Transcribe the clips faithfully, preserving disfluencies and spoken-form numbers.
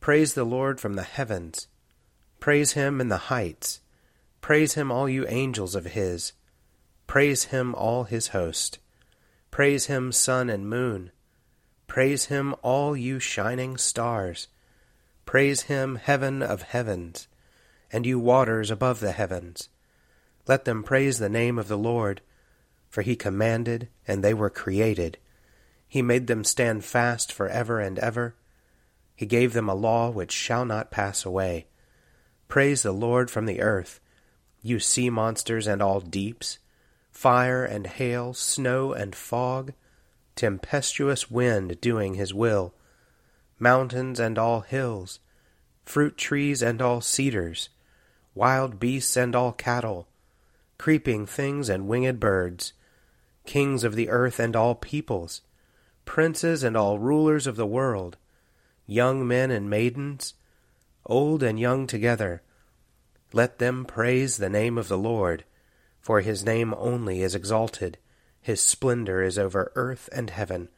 Praise the Lord from the heavens. Praise him in the heights. Praise him, all you angels of his. Praise him, all his host. Praise him, sun and moon. Praise him, all you shining stars. Praise him, heaven of heavens, and you waters above the heavens. Let them praise the name of the Lord, for he commanded, and they were created. He made them stand fast forever and ever. He gave them a law which shall not pass away. Praise the Lord from the earth, you sea monsters and all deeps, fire and hail, snow and fog, tempestuous wind doing his will, mountains and all hills, fruit trees and all cedars, wild beasts and all cattle, creeping things and winged birds, kings of the earth and all peoples, princes and all rulers of the world, young men and maidens, old and young together. Let them praise the name of the Lord, for his name only is exalted. His splendor is over earth and heaven.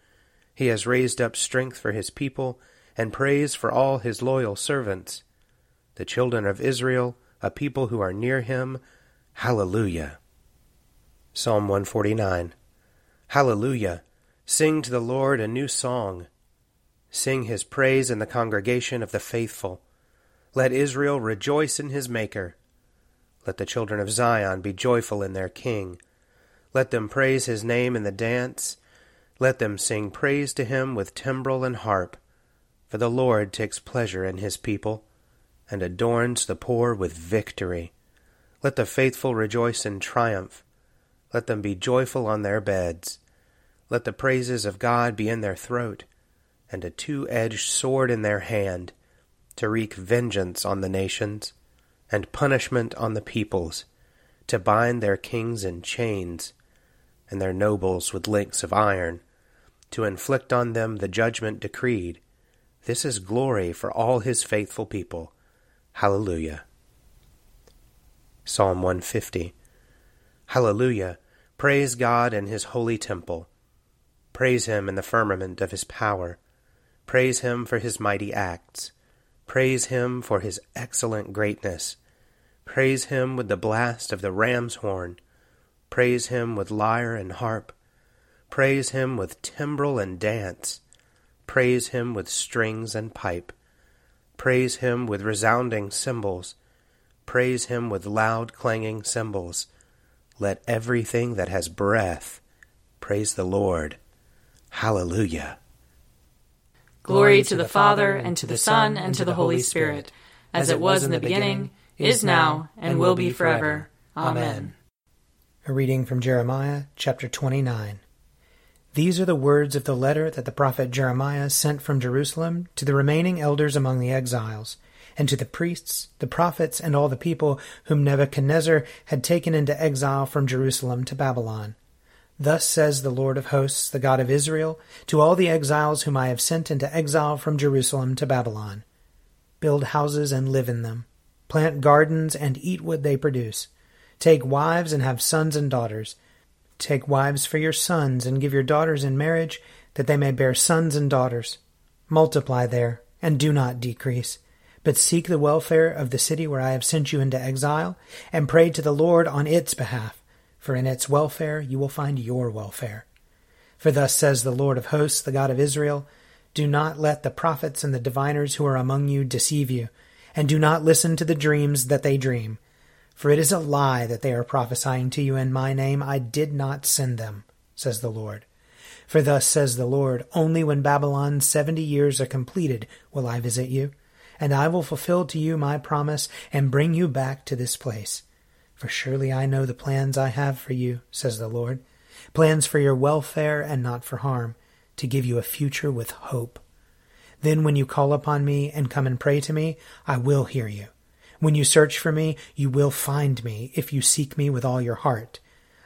He has raised up strength for his people, and praise for all his loyal servants, the children of Israel, a people who are near him. Hallelujah. Psalm one forty-nine. Hallelujah! Sing to the Lord a new song. Sing his praise in the congregation of the faithful. Let Israel rejoice in his Maker. Let the children of Zion be joyful in their King. Let them praise his name in the dance. Let them sing praise to him with timbrel and harp. For the Lord takes pleasure in his people, and adorns the poor with victory. Let the faithful rejoice in triumph. Let them be joyful on their beds. Let the praises of God be in their throat, and a two-edged sword in their hand, to wreak vengeance on the nations, and punishment on the peoples, to bind their kings in chains, and their nobles with links of iron, to inflict on them the judgment decreed. This is glory for all his faithful people. Hallelujah. Psalm one fifty. Hallelujah! Praise God in his holy temple. Praise him in the firmament of his power. Praise him for his mighty acts. Praise him for his excellent greatness. Praise him with the blast of the ram's horn. Praise him with lyre and harp. Praise him with timbrel and dance. Praise him with strings and pipe. Praise him with resounding cymbals. Praise him with loud clanging cymbals. Let everything that has breath praise the Lord. Hallelujah. Glory to the Father, and to the Son, and to the Holy Spirit, as it was in the beginning, is now, and will be forever. Amen. A reading from Jeremiah, chapter twenty-nine. These are the words of the letter that the prophet Jeremiah sent from Jerusalem to the remaining elders among the exiles, and to the priests, the prophets, and all the people whom Nebuchadnezzar had taken into exile from Jerusalem to Babylon. Thus says the Lord of hosts, the God of Israel, to all the exiles whom I have sent into exile from Jerusalem to Babylon. Build houses and live in them. Plant gardens and eat what they produce. Take wives and have sons and daughters. Take wives for your sons and give your daughters in marriage, that they may bear sons and daughters. Multiply there, and do not decrease. But seek the welfare of the city where I have sent you into exile, and pray to the Lord on its behalf, for in its welfare you will find your welfare. For thus says the Lord of hosts, the God of Israel, do not let the prophets and the diviners who are among you deceive you, and do not listen to the dreams that they dream. For it is a lie that they are prophesying to you in my name. I did not send them, says the Lord. For thus says the Lord, only when Babylon's seventy years are completed will I visit you, and I will fulfill to you my promise and bring you back to this place. For surely I know the plans I have for you, says the Lord, plans for your welfare and not for harm, to give you a future with hope. Then when you call upon me and come and pray to me, I will hear you. When you search for me, you will find me, if you seek me with all your heart.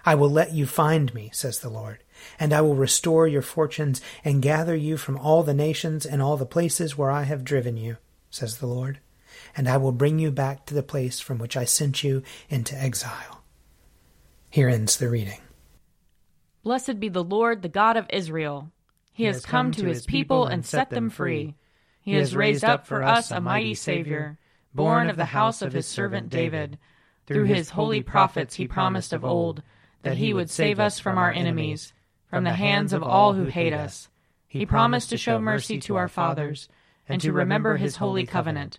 I will let you find me, says the Lord, and I will restore your fortunes and gather you from all the nations and all the places where I have driven you, says the Lord, and I will bring you back to the place from which I sent you into exile. Here ends the reading. Blessed be the Lord, the God of Israel. He, he has come, come to his people and set them free. He has raised up for us a mighty Savior, born of the house of his servant David. Through his holy prophets he promised of old that he would save us from our enemies, from the hands of all who hate us. He promised to show mercy to our fathers and to remember his holy covenant.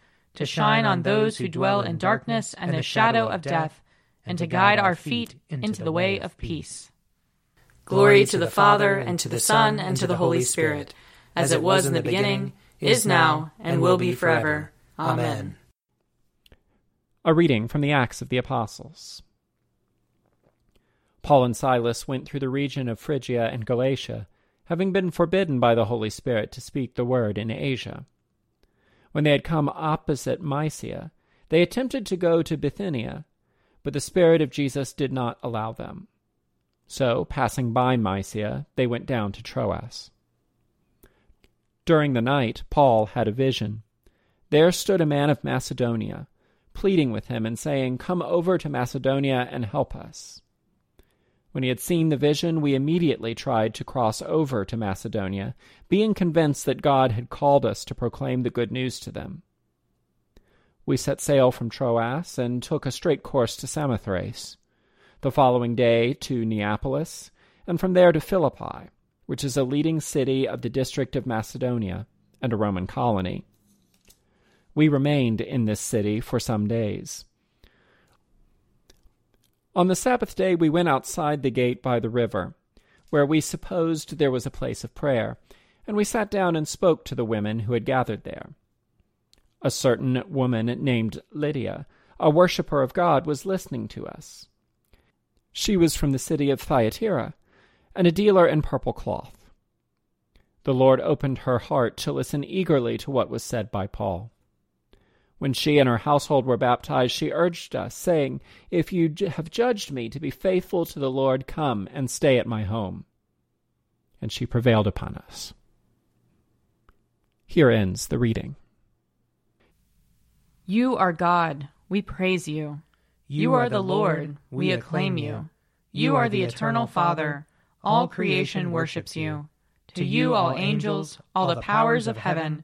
to shine on those who dwell in darkness and the shadow of death, and to guide our feet into the way of peace. Glory to the Father, and to the Son, and to the Holy Spirit, as it was in the beginning, is now, and will be forever. Amen. A reading from the Acts of the Apostles. Paul and Silas went through the region of Phrygia and Galatia, having been forbidden by the Holy Spirit to speak the word in Asia. When they had come opposite Mysia, they attempted to go to Bithynia, but the Spirit of Jesus did not allow them. So, passing by Mysia, they went down to Troas. During the night, Paul had a vision. There stood a man of Macedonia, pleading with him and saying, "Come over to Macedonia and help us." When he had seen the vision, we immediately tried to cross over to Macedonia, being convinced that God had called us to proclaim the good news to them. We set sail from Troas and took a straight course to Samothrace, the following day to Neapolis, and from there to Philippi, which is a leading city of the district of Macedonia and a Roman colony. We remained in this city for some days. On the Sabbath day we went outside the gate by the river, where we supposed there was a place of prayer, and we sat down and spoke to the women who had gathered there. A certain woman named Lydia, a worshipper of God, was listening to us. She was from the city of Thyatira, and a dealer in purple cloth. The Lord opened her heart to listen eagerly to what was said by Paul. When she and her household were baptized, she urged us, saying, "If you have judged me to be faithful to the Lord, come and stay at my home." And she prevailed upon us. Here ends the reading. You are God, we praise you. You, you are, are the Lord, Lord we, we acclaim you. You are the eternal Father, all creation worships you. To you all angels, all the powers of heaven,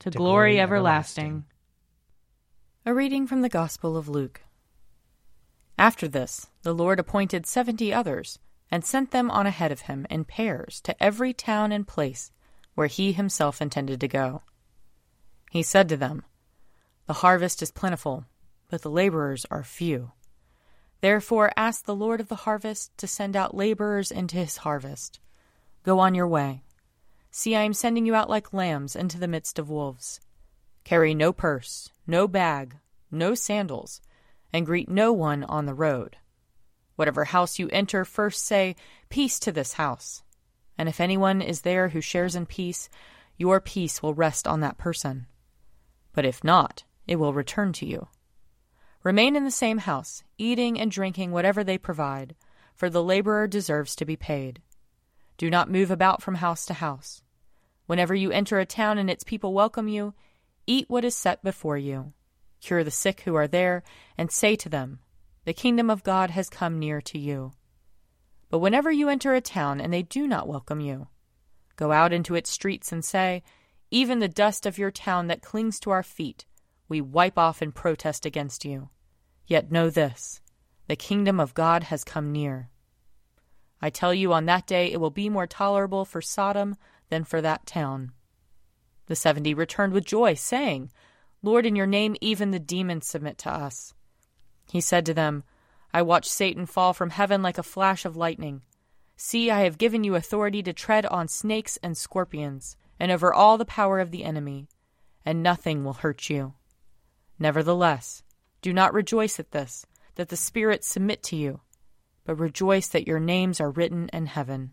to glory everlasting. A reading from the Gospel of Luke. After this, the Lord appointed seventy others, and sent them on ahead of him in pairs to every town and place where he himself intended to go. He said to them, "The harvest is plentiful, but the laborers are few. Therefore ask the Lord of the harvest to send out laborers into his harvest. Go on your way. See, I am sending you out like lambs into the midst of wolves. Carry no purse, no bag, no sandals, and greet no one on the road. Whatever house you enter, first say, 'Peace to this house.' And if anyone is there who shares in peace, your peace will rest on that person. But if not, it will return to you. Remain in the same house, eating and drinking whatever they provide, for the laborer deserves to be paid. Do not move about from house to house. Whenever you enter a town and its people welcome you, eat what is set before you. Cure the sick who are there, and say to them, 'The kingdom of God has come near to you.' But whenever you enter a town and they do not welcome you, go out into its streets and say, 'Even the dust of your town that clings to our feet, we wipe off in protest against you. Yet know this, the kingdom of God has come near.' I tell you, on that day it will be more tolerable for Sodom than for that town." The seventy returned with joy, saying, "Lord, in your name even the demons submit to us." He said to them, "I watched Satan fall from heaven like a flash of lightning. See, I have given you authority to tread on snakes and scorpions, and over all the power of the enemy, and nothing will hurt you. Nevertheless, do not rejoice at this, that the spirits submit to you, but rejoice that your names are written in heaven."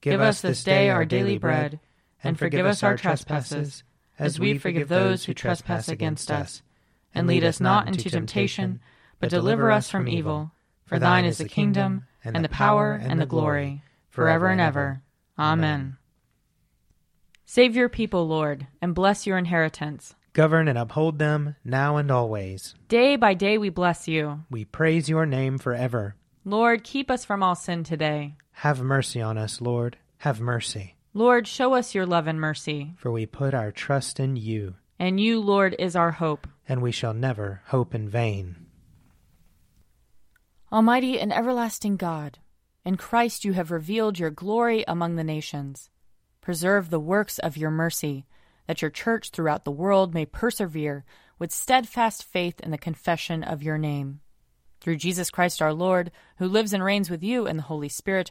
Give us this day our daily bread, and forgive us our trespasses, as we forgive those who trespass against us. And lead us not into temptation, but deliver us from evil. For thine is the kingdom, and the power, and the glory, forever and ever. Amen. Save your people, Lord, and bless your inheritance. Govern and uphold them, now and always. Day by day we bless you. We praise your name forever. Lord, keep us from all sin today. Have mercy on us, Lord. Have mercy. Lord, show us your love and mercy. For we put our trust in you. And you, Lord, is our hope. And we shall never hope in vain. Almighty and everlasting God, in Christ you have revealed your glory among the nations. Preserve the works of your mercy, that your church throughout the world may persevere with steadfast faith in the confession of your name. Through Jesus Christ our Lord, who lives and reigns with you in the Holy Spirit,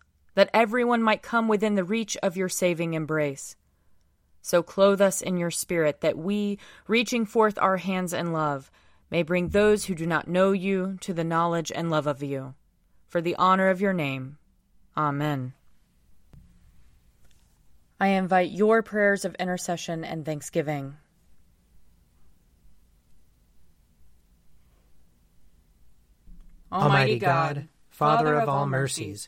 that everyone might come within the reach of your saving embrace. So clothe us in your Spirit, that we, reaching forth our hands in love, may bring those who do not know you to the knowledge and love of you. For the honor of your name. Amen. I invite your prayers of intercession and thanksgiving. Almighty God, Father of all mercies,